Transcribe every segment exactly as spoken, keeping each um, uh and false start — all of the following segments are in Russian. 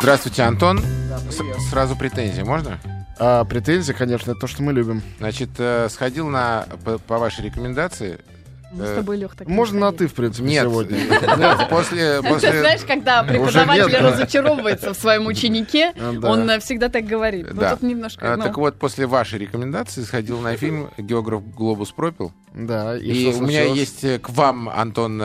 Здравствуйте, Антон. Да, С- сразу претензии, можно? А, претензии, конечно, это то, что мы любим. Значит, э, сходил на, по, по вашей рекомендации... Мы с тобой, Лёх, так можно на ты, в принципе, нет, сегодня. Нет, после... после... Ты знаешь, когда преподаватель разочаровывается в своем ученике, он всегда так говорит. Ну, тут немножко... Так вот, после вашей рекомендации сходил на фильм «Географ глобус пропил». Да. И у меня есть к вам, Антон,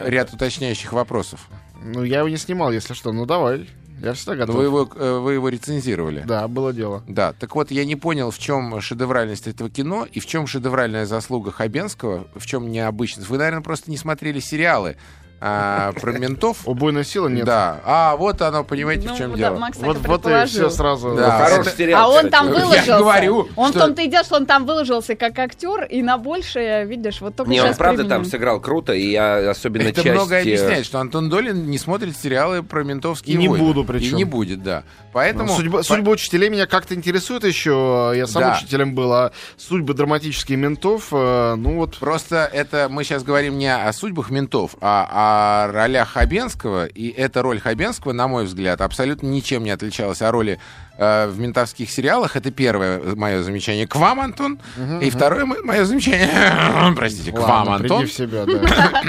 ряд уточняющих вопросов. Ну, я его не снимал, если что. Ну, давай. Я всегда готов. Вы его, вы его рецензировали. Да, было дело. Да. Так вот, я не понял, в чем шедевральность этого кино и в чем шедевральная заслуга Хабенского, в чем необычность. Вы, наверное, просто не смотрели сериалы а, про ментов. Убойные силы нет. Да. А вот оно, понимаете, ну, в чем да, дело. Макс вот, вот и все сразу. Да. Ну, хороший сериал. А он кстати. Там выложился. Я говорю, он что... в том-то и дело, что он там выложился как актер, и на большее, видишь, вот только не, сейчас он правда применим. Там сыграл круто, и я особенно это часть... Это многое объясняет, что Антон Долин не смотрит сериалы про ментовские войны. И не войны. Буду причем. И не будет, да. Поэтому... Ну, судьба, по... судьба учителей меня как-то интересует еще. Я сам да. учителем был, а судьбы драматических ментов, ну вот... Просто это мы сейчас говорим не о судьбах ментов, а о ролях Хабенского, и эта роль Хабенского, на мой взгляд, абсолютно ничем не отличалась от роли э, в ментовских сериалах. Это первое мое замечание к вам, Антон, угу, и угу. второе мое замечание, простите, ладно, к вам, Антон. В себя, да.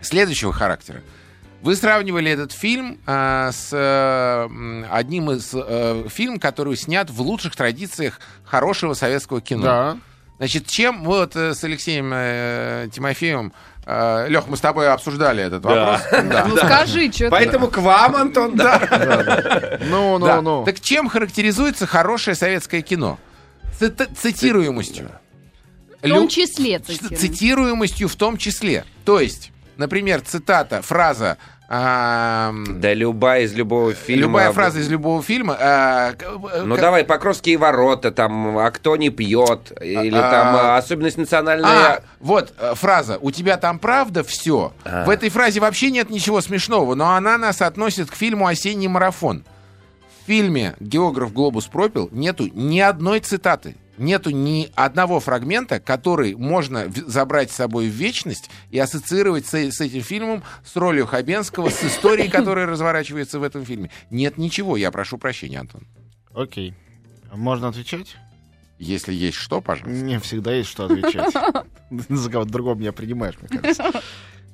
Следующего характера. Вы сравнивали этот фильм э, с э, одним из э, фильмов, который снят в лучших традициях хорошего советского кино. Да. Значит, чем вот э, с Алексеем э, Тимофеевым Лёх, мы с тобой обсуждали этот да. вопрос. Да. Ну скажи, что ты... Поэтому к вам, Антон, да. Ну, ну, ну. Так чем характеризуется хорошее советское кино? Цитируемостью. В том числе. Цитируемостью в том числе. То есть, например, цитата, фраза... А, да любая из любого фильма. Любая фраза из любого фильма. А, ну как... давай, Покровские ворота, там, а кто не пьет, или а, там а... особенность национальной... А, вот фраза, у тебя там правда все. А. В этой фразе вообще нет ничего смешного, но она нас относит к фильму «Осенний марафон». В фильме «Географ глобус пропил» нету ни одной цитаты. Нету ни одного фрагмента, который можно в- забрать с собой в вечность и ассоциировать с, с этим фильмом, с ролью Хабенского, с историей, которая разворачивается в этом фильме. Нет ничего. Я прошу прощения, Антон. Окей. Можно отвечать? Если есть что, пожалуйста. Мне всегда есть что отвечать. За кого-то другого меня принимаешь, мне кажется.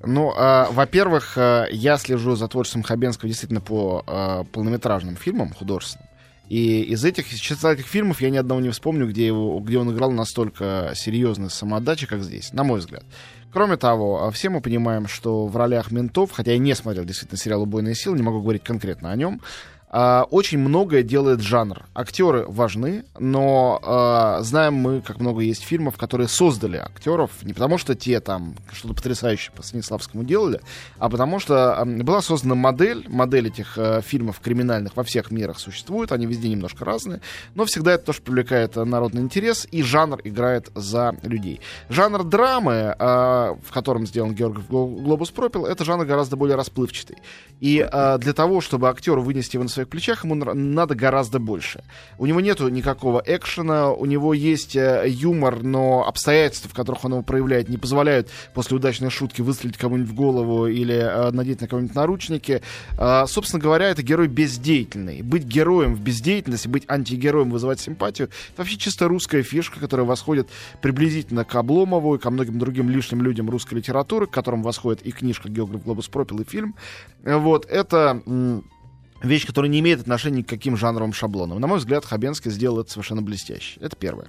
Ну, э, во-первых, э, я слежу за творчеством Хабенского действительно по э, полнометражным фильмам художественным. И из этих, из числа этих фильмов я ни одного не вспомню, где, его, где он играл настолько серьезной самоотдачей, как здесь, на мой взгляд. Кроме того, все мы понимаем, что в ролях ментов, хотя я не смотрел действительно сериал «Убойные силы», не могу говорить конкретно о нем, очень многое делает жанр. Актеры важны, но знаем мы, как много есть фильмов, которые создали актеров не потому, что те там что-то потрясающее по Станиславскому делали, а потому что была создана модель. Модель этих фильмов криминальных во всех мирах существует, они везде немножко разные, но всегда это тоже привлекает народный интерес, и жанр играет за людей. Жанр драмы, в котором сделан «Георгий глобус пропил», это жанр гораздо более расплывчатый. И для того, чтобы актеру вынести его на своих плечах, ему надо гораздо больше. У него нету никакого экшена, у него есть юмор, но обстоятельства, в которых он его проявляет, не позволяют после удачной шутки выстрелить кому-нибудь в голову или э, надеть на кого-нибудь наручники. Э, собственно говоря, это герой бездеятельный. Быть героем в бездеятельности, быть антигероем, вызывать симпатию — это вообще чисто русская фишка, которая восходит приблизительно к Обломову и ко многим другим лишним людям русской литературы, к которым восходит и книжка «Географ глобус пропил», и фильм. Вот, это... вещь, которая не имеет отношения к каким жанровым шаблонам. На мой взгляд, Хабенский сделал это совершенно блестяще. Это первое.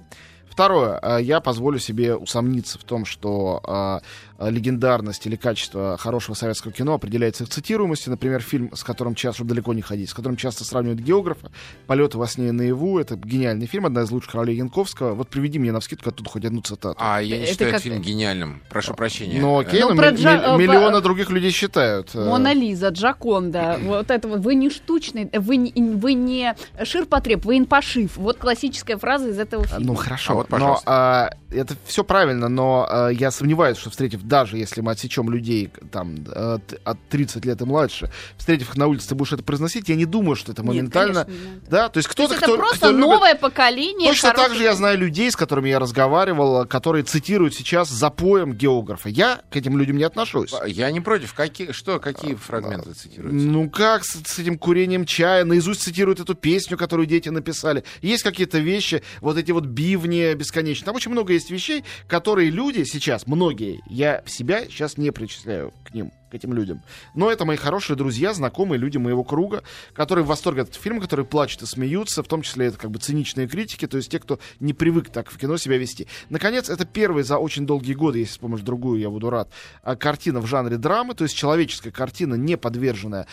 Второе. Я позволю себе усомниться в том, что легендарность или качество хорошего советского кино определяется их цитируемостью. Например, фильм, с которым часто, чтобы далеко не ходить, с которым часто сравнивают «Географа», «Полеты во сне и наяву». Это гениальный фильм, одна из лучших ролей Янковского. Вот приведи мне навскидку оттуда хоть одну цитату. А я не это считаю этот фильм гениальным. Прошу прощения. Но окей, но но Джа... миллионы других людей считают. «Монализа», «Джаконда». Вот это вот. Вы не штучный, вы не, вы не ширпотреб, вы инпошив. Вот классическая фраза из этого фильма. Ну хорошо. Вот, но а, это все правильно, но э, я сомневаюсь, что, встретив, даже если мы отсечем людей там, от, от тридцати лет и младше, встретив их на улице, ты будешь это произносить, я не думаю, что это моментально... Нет, конечно, нет. Да? То есть кто-то, то есть это кто, просто кто новое любит... поколение. Точно хороших... так же я знаю людей, с которыми я разговаривал, которые цитируют сейчас запоем географа. Я к этим людям не отношусь. Я не против. Какие, что, какие а, фрагменты а, цитируются? Ну как с, с этим курением чая? Наизусть цитируют эту песню, которую дети написали. Есть какие-то вещи, вот эти вот бивни бесконечные. Там очень много есть вещей, которые люди сейчас, многие, я себя сейчас не причисляю к ним, к этим людям. Но это мои хорошие друзья, знакомые люди моего круга, которые в восторге от этого фильма, которые плачут и смеются, в том числе это как бы циничные критики, то есть те, кто не привык так в кино себя вести. Наконец, это первый за очень долгие годы, если вспомнишь другую, я буду рад, картина в жанре драмы, то есть человеческая картина, не подверженная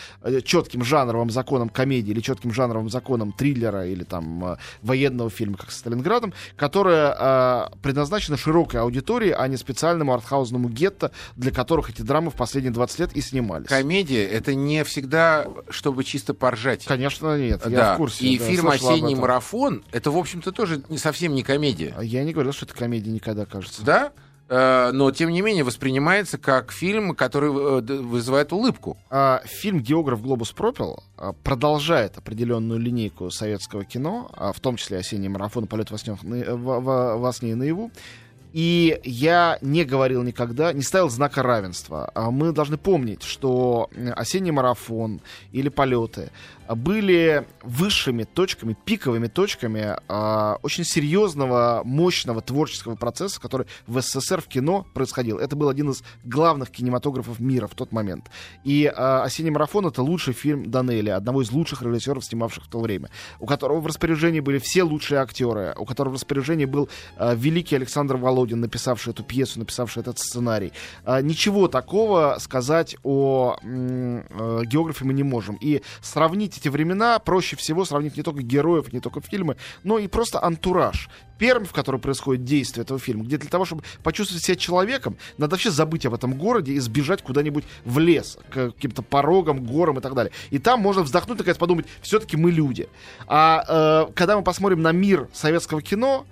четким жанровым законам комедии или четким жанровым законам триллера или там военного фильма, как с Сталинградом, которая предназначена широкой аудитории, а не специальному артхаузному гетто, для которых эти драмы в последние двадцать лет и снимались. Комедия — это не всегда, чтобы чисто поржать. Конечно, нет. Я да. в курсе. И да, фильм «Осенний марафон» — это, в общем-то, тоже не, совсем не комедия. Я не говорил, что это комедия никогда, кажется. Да? Но, тем не менее, воспринимается как фильм, который вызывает улыбку. Фильм «Географ глобус пропил» продолжает определенную линейку советского кино, в том числе «Осенний марафон», «Полет во сне, во сне и наяву». И я не говорил никогда, не ставил знака равенства. Мы должны помнить, что «Осенний марафон» или «Полеты» были высшими точками, пиковыми точками э, очень серьезного, мощного творческого процесса, который в СССР в кино происходил. Это был один из главных кинематографов мира в тот момент. И э, «Осенний марафон» — это лучший фильм Данелия, одного из лучших режиссеров, снимавших в то время, у которого в распоряжении были все лучшие актеры, у которого в распоряжении был э, великий Александр Володин, написавший эту пьесу, написавший этот сценарий. Э, ничего такого сказать о э, географе мы не можем. И сравнить эти времена проще всего сравнить не только героев, не только фильмы, но и просто антураж. Пермь, в которой происходит действие этого фильма, где для того, чтобы почувствовать себя человеком, надо вообще забыть об этом городе и сбежать куда-нибудь в лес, к каким-то порогам, горам и так далее. И там можно вздохнуть, наконец, подумать, все-таки мы люди. А э, когда мы посмотрим на мир советского кино,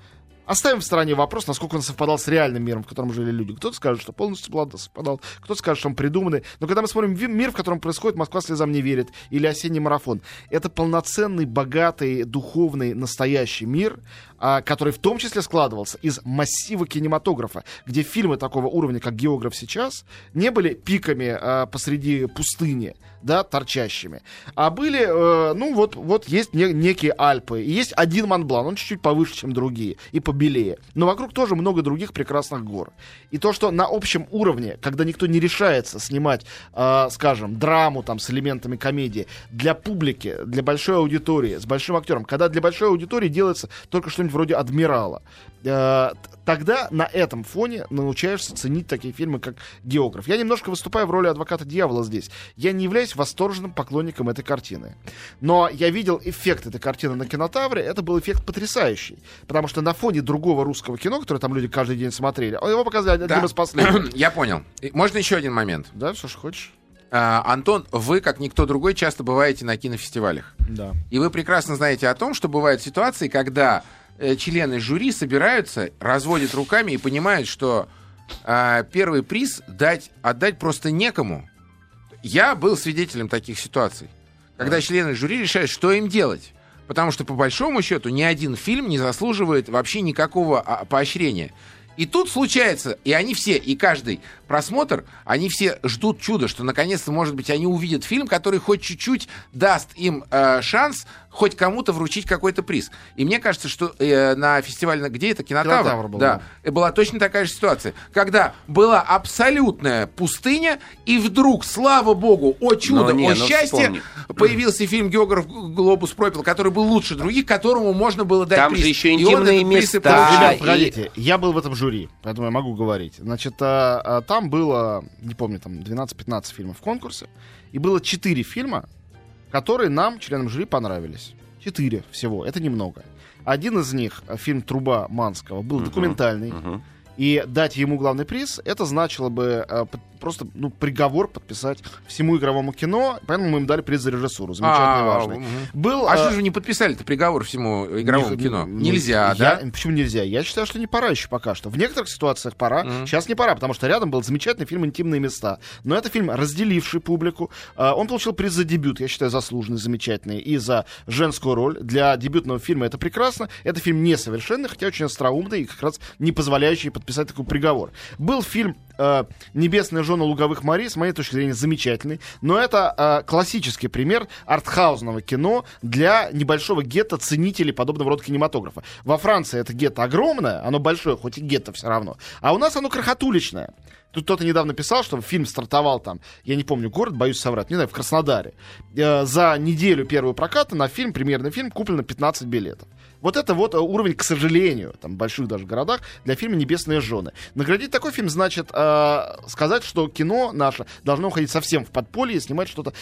оставим в стороне вопрос, насколько он совпадал с реальным миром, в котором жили люди. Кто-то скажет, что полностью совпадал, кто-то скажет, что он придуманный. Но когда мы смотрим мир, в котором происходит «Москва слезам не верит» или «Осенний марафон», это полноценный, богатый, духовный, настоящий мир, который в том числе складывался из массива кинематографа, где фильмы такого уровня, как «Географ» сейчас, не были пиками а, посреди пустыни, да, торчащими, а были, э, ну вот, вот есть не, некие Альпы, и есть один Монблан, он чуть-чуть повыше, чем другие, и побелее, но вокруг тоже много других прекрасных гор. И то, что на общем уровне, когда никто не решается снимать, э, скажем, драму там с элементами комедии, для публики, для большой аудитории, с большим актером, когда для большой аудитории делается только что-нибудь вроде «Адмирала», э, тогда на этом фоне научаешься ценить такие фильмы, как «Географ». Я немножко выступаю в роли адвоката дьявола здесь. Я не являюсь восторженным поклонником этой картины. Но я видел эффект этой картины на Кинотавре. Это был эффект потрясающий. Потому что на фоне другого русского кино, которое там люди каждый день смотрели, его показали одним да. из последних. Я понял. Можно еще один момент? Да, что ж хочешь. А, Антон, вы, как никто другой, часто бываете на кинофестивалях. Да. И вы прекрасно знаете о том, что бывают ситуации, когда члены жюри собираются, разводят руками и понимают, что а, первый приз дать, отдать просто некому. Я был свидетелем таких ситуаций, когда члены жюри решают, что им делать. Потому что, по большому счету, ни один фильм не заслуживает вообще никакого поощрения. И тут случается, и они все, и каждый просмотр, они все ждут чуда, что наконец-то, может быть, они увидят фильм, который хоть чуть-чуть даст им э, шанс хоть кому-то вручить какой-то приз. И мне кажется, что э, на фестивале, где это, Кинотавр, Кинотавр был, да, да. была точно такая же ситуация, когда была абсолютная пустыня, и вдруг, слава богу, о чудо, не, о счастье, вспомни. Появился фильм «Географ глобус пропил», который был лучше других, которому можно было дать там приз. Там же еще «Интимные места». Ребят, и... погодите, я был в этом жюри. Поэтому я могу говорить. Значит, там было, не помню, там двенадцать-пятнадцать фильмов в конкурсе. И было четыре фильма, которые нам, членам жюри, понравились. четыре всего. Это немного. Один из них, фильм «Труба Манского», был документальный. Uh-huh. Uh-huh. И дать ему главный приз, это значило бы э, под, просто ну, приговор подписать всему игровому кино. Поэтому мы им дали приз за режиссуру. Замечательный, важный. Угу. Был, а э... что же вы не подписали-то приговор всему игровому не, кино? Не, нельзя, не, да? Я, почему нельзя? Я считаю, что не пора еще пока что. В некоторых ситуациях пора, угу. Сейчас не пора, потому что рядом был замечательный фильм «Интимные места». Но это фильм, разделивший публику. Э, он получил приз за дебют, я считаю, заслуженный, замечательный, и за женскую роль. Для дебютного фильма это прекрасно. Это фильм несовершенный, хотя очень остроумный и как раз не позволяющий подписать писать такой приговор. Был фильм э, «Небесная жена луговых Мари», с моей точки зрения, замечательный, но это э, классический пример артхаусного кино для небольшого гетто ценителей подобного рода кинематографа. Во Франции это гетто огромное, оно большое, хоть и гетто все равно, а у нас оно крохотуличное. Тут кто-то недавно писал, что фильм стартовал там, я не помню город, боюсь соврать, не знаю, в Краснодаре. Э, за неделю первого проката на фильм, премьерный фильм, куплено пятнадцать билетов. Вот это вот уровень, к сожалению, там, в больших даже городах, для фильма «Небесные жены». Наградить такой фильм значит э, сказать, что кино наше должно уходить совсем в подполье и снимать что-то.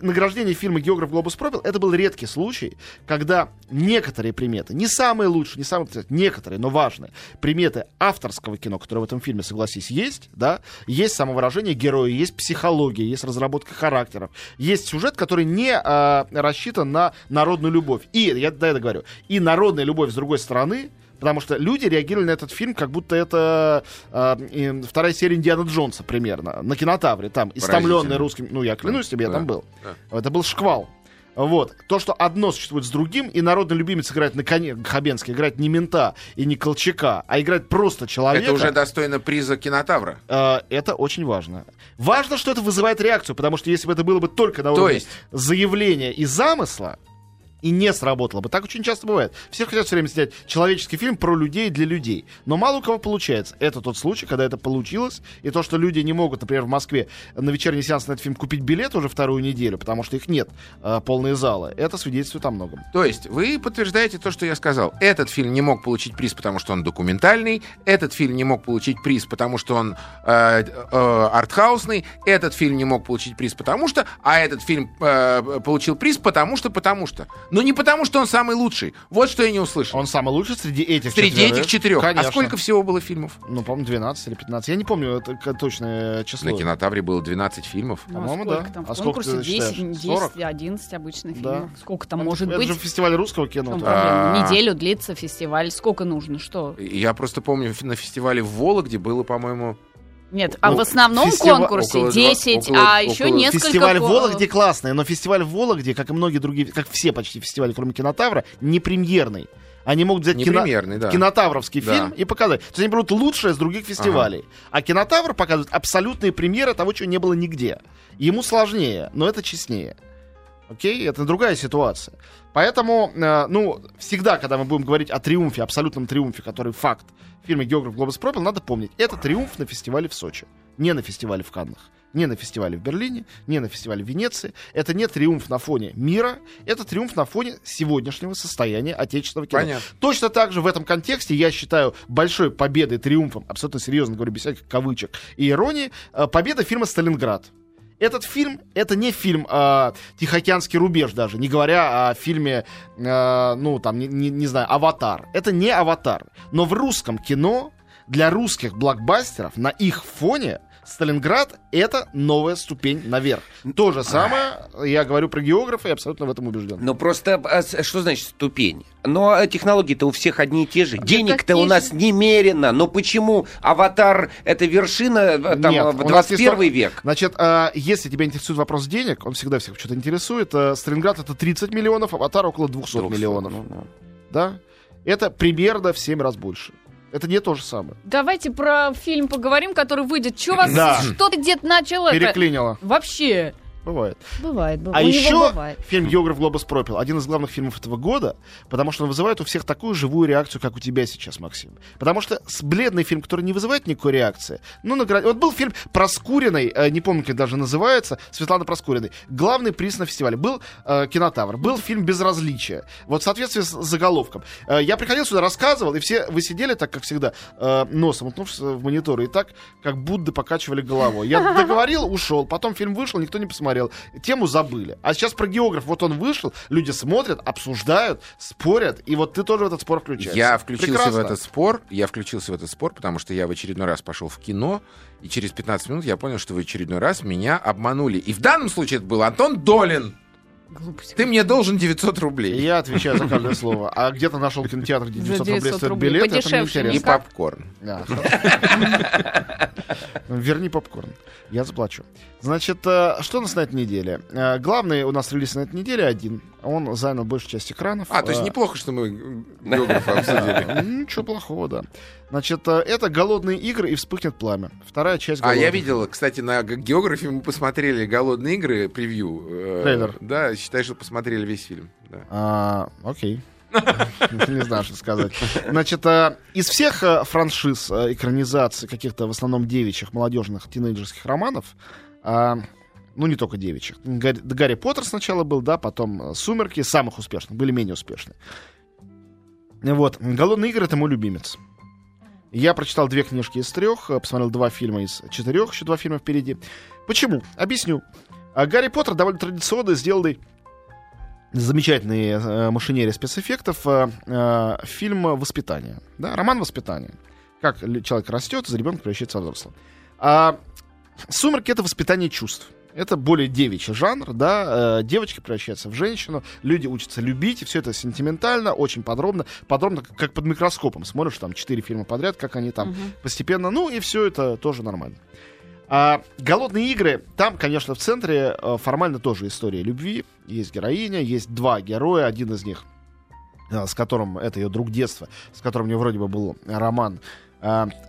Награждение фильма «Географ глобус пропил» — это был редкий случай, когда некоторые приметы, не самые лучшие, не самые, некоторые, но важные, приметы авторского кино, которые в этом фильме, согласись, есть, да, есть самовыражение героя, есть психология, есть разработка характеров, есть сюжет, который не э, рассчитан на народную любовь. И, я до этого говорю, и на народная любовь с другой стороны, потому что люди реагировали на этот фильм, как будто это э, вторая серия «Индиана Джонса» примерно, на Кинотавре, там, истомленная русским... Ну, я клянусь тебе, я да. там был. Да. Это был шквал. Вот. То, что одно существует с другим, и народный любимец играет на коне, Хабенский играет не мента и не Колчака, а играет просто человека. Это уже достойно приза Кинотавра. Э, это очень важно. Важно, что это вызывает реакцию, потому что если бы это было бы только на уровне заявления и замысла, и не сработало бы. Так очень часто бывает. Все хотят все время снять человеческий фильм про людей для людей. Но мало у кого получается. Это тот случай, когда это получилось. И то, что люди не могут, например, в Москве на вечерний сеанс на этот фильм купить билет уже вторую неделю, потому что их нет, э, полные залы. Это свидетельствует о многом. То есть вы подтверждаете то, что я сказал. Этот фильм не мог получить приз, потому что он документальный. Этот фильм не мог получить приз, потому что он э, э, артхаусный. Этот фильм не мог получить приз, потому что... А этот фильм э, получил приз, потому что, потому что... Но не потому, что он самый лучший. Вот что я не услышал. Он самый лучший среди этих среди четырех? Среди этих четырех. Конечно. А сколько всего было фильмов? Ну, по-моему, двенадцать или пятнадцать. Я не помню это точное число. На Кинотавре было двенадцать фильмов. Ну, по-моему, а да. Там? А в конкурсе десять, одиннадцать обычных да. фильмов. Сколько там это, может это быть? Это же фестиваль русского кино. А... Неделю длится фестиваль. Сколько нужно? Что? Я просто помню, на фестивале в Вологде было, по-моему... Нет, а ну, в основном фестива... конкурсе около десять, около, а еще около... несколько... Фестиваль в Вологде классный, но фестиваль в Вологде, как и многие другие, как все почти фестивали, кроме Кинотавра, не премьерный. Они могут взять кино... да. кинотавровский да. фильм и показать. То есть они берут лучшее с других фестивалей. Ага. А Кинотавр показывает абсолютные премьеры того, чего не было нигде. Ему сложнее, но это честнее. Окей? Это другая ситуация. Поэтому, э, ну, всегда, когда мы будем говорить о триумфе, абсолютном триумфе, который факт, в фильме «Географ глобус пропил», надо помнить, это триумф на фестивале в Сочи, не на фестивале в Каннах, не на фестивале в Берлине, не на фестивале в Венеции. Это не триумф на фоне мира, это триумф на фоне сегодняшнего состояния отечественного кино. Понятно. Точно так же в этом контексте я считаю большой победой, триумфом, абсолютно серьезно говорю, без всяких кавычек и иронии, победа фильма «Сталинград». Этот фильм, это не фильм э, «Тихоокеанский рубеж» даже, не говоря о фильме, э, ну, там, не, не, не знаю, «Аватар». Это не «Аватар». Но в русском кино, для русских блокбастеров, на их фоне «Сталинград» — это новая ступень наверх. То же самое, я говорю про «Географа», я абсолютно в этом убежден. Ну, просто, а что значит ступень? Но технологии-то у всех одни и те же. Денег-то у нас немерено. Но почему «Аватар» — это вершина там, Нет, в двадцать первый есть... век? Значит, если тебя интересует вопрос денег, он всегда всех что-то интересует, «Сталинград» — это тридцать миллионов, «Аватар» — около двести миллионов. Ну, да. Да? Это примерно в семь раз больше. Это не то же самое. Давайте про фильм поговорим, который выйдет. Чё вас... Да. Что ты, дед, начал это? Переклинило. Вообще. Бывает. Бывает, бывает. А у еще бывает. Фильм «Географ глобус пропил» — один из главных фильмов этого года, потому что он вызывает у всех такую живую реакцию, как у тебя сейчас, Максим. Потому что бледный фильм, который не вызывает никакой реакции, ну, на грани... Вот был фильм Проскуриной, не помню, как даже называется, Светлана Проскуриной. Главный приз на фестивале. Был э, «Кинотавр», был фильм «Безразличие». Вот в соответствии с заголовком. Э, я приходил сюда, рассказывал, и все вы сидели так, как всегда, э, носом уткнувшись в монитор, и так, как Будды покачивали головой. Я договорил, ушел, потом фильм вышел, никто не посмотрел. смотрел, тему забыли. А сейчас про географ, вот он вышел, люди смотрят, обсуждают, спорят, и вот ты тоже в этот спор включаешься. Я включился Прекрасно. в этот спор, я включился в этот спор, потому что я в очередной раз пошел в кино, и через пятнадцать минут я понял, что в очередной раз меня обманули. И в данном случае это был Антон Долин. Глупость. Ты мне должен девятьсот рублей. Я отвечаю за каждое слово. А где ты нашел кинотеатр, где девятьсот рублей стоит билет? Подешевше. Это не интересно. И попкорн. Верни попкорн. Я заплачу. Значит, что у нас на этой неделе? Главный у нас релиз на этой неделе один. Он занял большую часть экранов. А, то есть неплохо, что мы географа обсудили. Ничего плохого, да. Значит, это «Голодные игры» и «Вспыхнет пламя». Вторая часть «Голодных». А, я видел, кстати, на географе мы посмотрели «Голодные игры» превью. Трейлер. Да, считай, что посмотрели весь фильм. Окей. Не знаю, что сказать. Значит, из всех франшиз, экранизаций, каких-то в основном девичьих, молодежных, тинейджерских романов, ну, не только девичьих. Гарри, Гарри Поттер сначала был, да, потом «Сумерки», самых успешных, были менее успешны. Вот. «Голодные игры» — это мой любимец. Я прочитал две книжки из трех, посмотрел два фильма из четырех, еще два фильма впереди. Почему? Объясню. «Гарри Поттер» довольно традиционно сделанный замечательные э, машинерии спецэффектов э, э, фильм «Воспитание». Да? Роман «Воспитание». Как человек растет, из ребенка превращается во взрослого. А «Сумерки» — это воспитание чувств. Это более девичий жанр, да, девочки превращаются в женщину, люди учатся любить, и все это сентиментально, очень подробно, подробно, как под микроскопом. Смотришь там четыре фильма подряд, как они там угу. постепенно, ну и все это тоже нормально. А «Голодные игры», там, конечно, в центре формально тоже история любви, есть героиня, есть два героя, один из них, с которым, это ее друг детства, с которым у нее вроде бы был роман,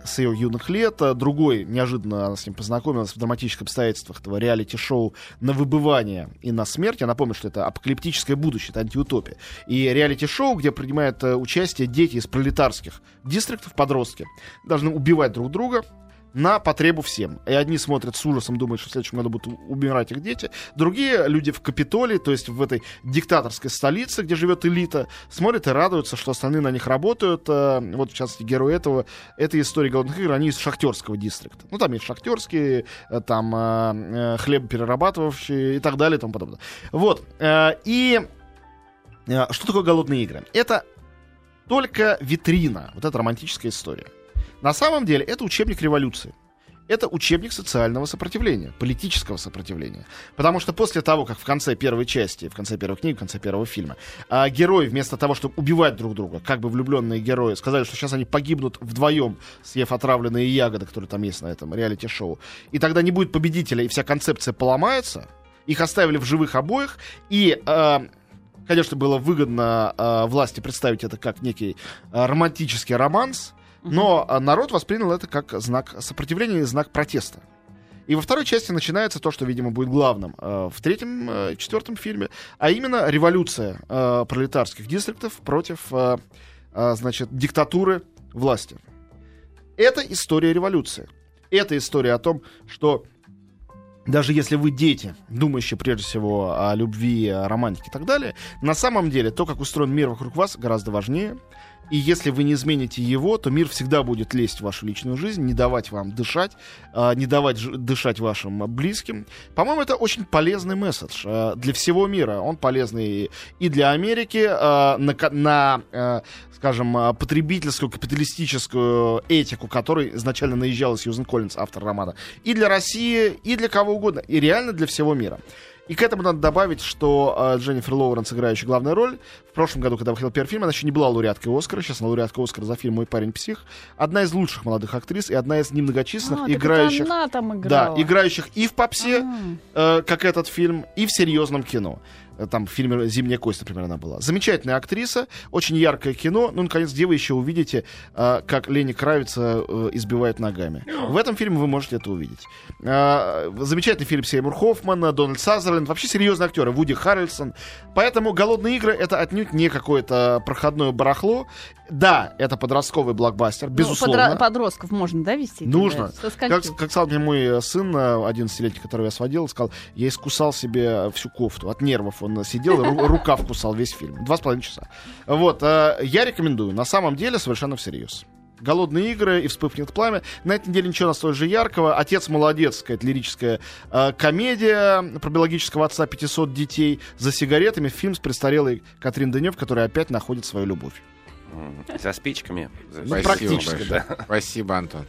с ее юных лет. Другой, неожиданно она с ним познакомилась в драматических обстоятельствах этого реалити-шоу «На выбывание и на смерть». Я напомню, что это апокалиптическое будущее, это антиутопия. И реалити-шоу, где принимают участие дети из пролетарских дистриктов, подростки, должны убивать друг друга на потребу всем. И одни смотрят с ужасом, думают, что в следующем году будут умирать их дети. Другие люди в Капитолии, то есть в этой диктаторской столице, где живет элита, смотрят и радуются, что остальные на них работают. Вот, в частности, герои этого, этой истории «Голодных игр», они из шахтерского дистрикта. Ну, там есть шахтерские, там хлебоперерабатывающие и так далее и тому подобное. Вот. И что такое «Голодные игры»? Это только витрина, вот эта романтическая история. На самом деле это учебник революции. Это учебник социального сопротивления, политического сопротивления. Потому что после того, как в конце первой части, в конце первой книги, в конце первого фильма, э, герои вместо того, чтобы убивать друг друга, как бы влюбленные герои, сказали, что сейчас они погибнут вдвоем, съев отравленные ягоды, которые там есть на этом реалити-шоу, и тогда не будет победителя, и вся концепция поломается, их оставили в живых обоих, и... Э, конечно, было выгодно э, власти представить это как некий э, романтический романс, но народ воспринял это как знак сопротивления и знак протеста. И во второй части начинается то, что, видимо, будет главным э, в третьем, э, четвертом фильме, а именно революция э, пролетарских дистриктов против э, э, значит, диктатуры власти. Это история революции. Это история о том, что даже если вы дети, думающие прежде всего о любви, о романтике и так далее, на самом деле то, как устроен мир вокруг вас, гораздо важнее. И если вы не измените его, то мир всегда будет лезть в вашу личную жизнь, не давать вам дышать, не давать дышать вашим близким. По-моему, это очень полезный месседж для всего мира. Он полезный и для Америки, на, на, скажем, потребительскую, капиталистическую этику, которой изначально наезжала Сьюзен Коллинз, автор романа, и для России, и для кого угодно, и реально для всего мира. И к этому надо добавить, что э, Дженнифер Лоуренс, играющая главную роль, в прошлом году, когда выходил первый фильм, она еще не была лауреаткой «Оскара», сейчас она лауреатка «Оскара» за фильм «Мой парень псих», одна из лучших молодых актрис и одна из немногочисленных, а, играющих, она там играла. Да, играющих и в попсе, а-а-а. э, как этот фильм, и в серьезном кино. Там в фильме «Зимняя кость», например, она была. Замечательная актриса, очень яркое кино. Ну, наконец, где вы еще увидите, как Лени Кравиц избивает ногами. В этом фильме вы можете это увидеть. Замечательный фильм Сеймур Хоффмана, Дональд Сазерленд, вообще серьезные актеры, Вуди Харрельсон. Поэтому «Голодные игры» — это отнюдь не какое-то проходное барахло. Да, это подростковый блокбастер, безусловно. Ну, подра- подростков можно, да, вести? Нужно. Как, как сказал мне мой сын, одиннадцатилетний, которого я сводил, сказал, я искусал себе всю кофту от нервов. Он сидел и ру- рукав кусал весь фильм. Два с половиной часа. Вот, э, я рекомендую, на самом деле, совершенно всерьез. «Голодные игры» и «Вспыхнет пламя». На этой неделе ничего настолько же яркого. «Отец молодец», какая-то лирическая э, комедия про биологического отца пятисот детей. «За сигаретами» фильм с престарелой Катрин Денёв, которая опять находит свою любовь. Со спичками. За... Ну, спасибо, практически, да. Спасибо, Антон.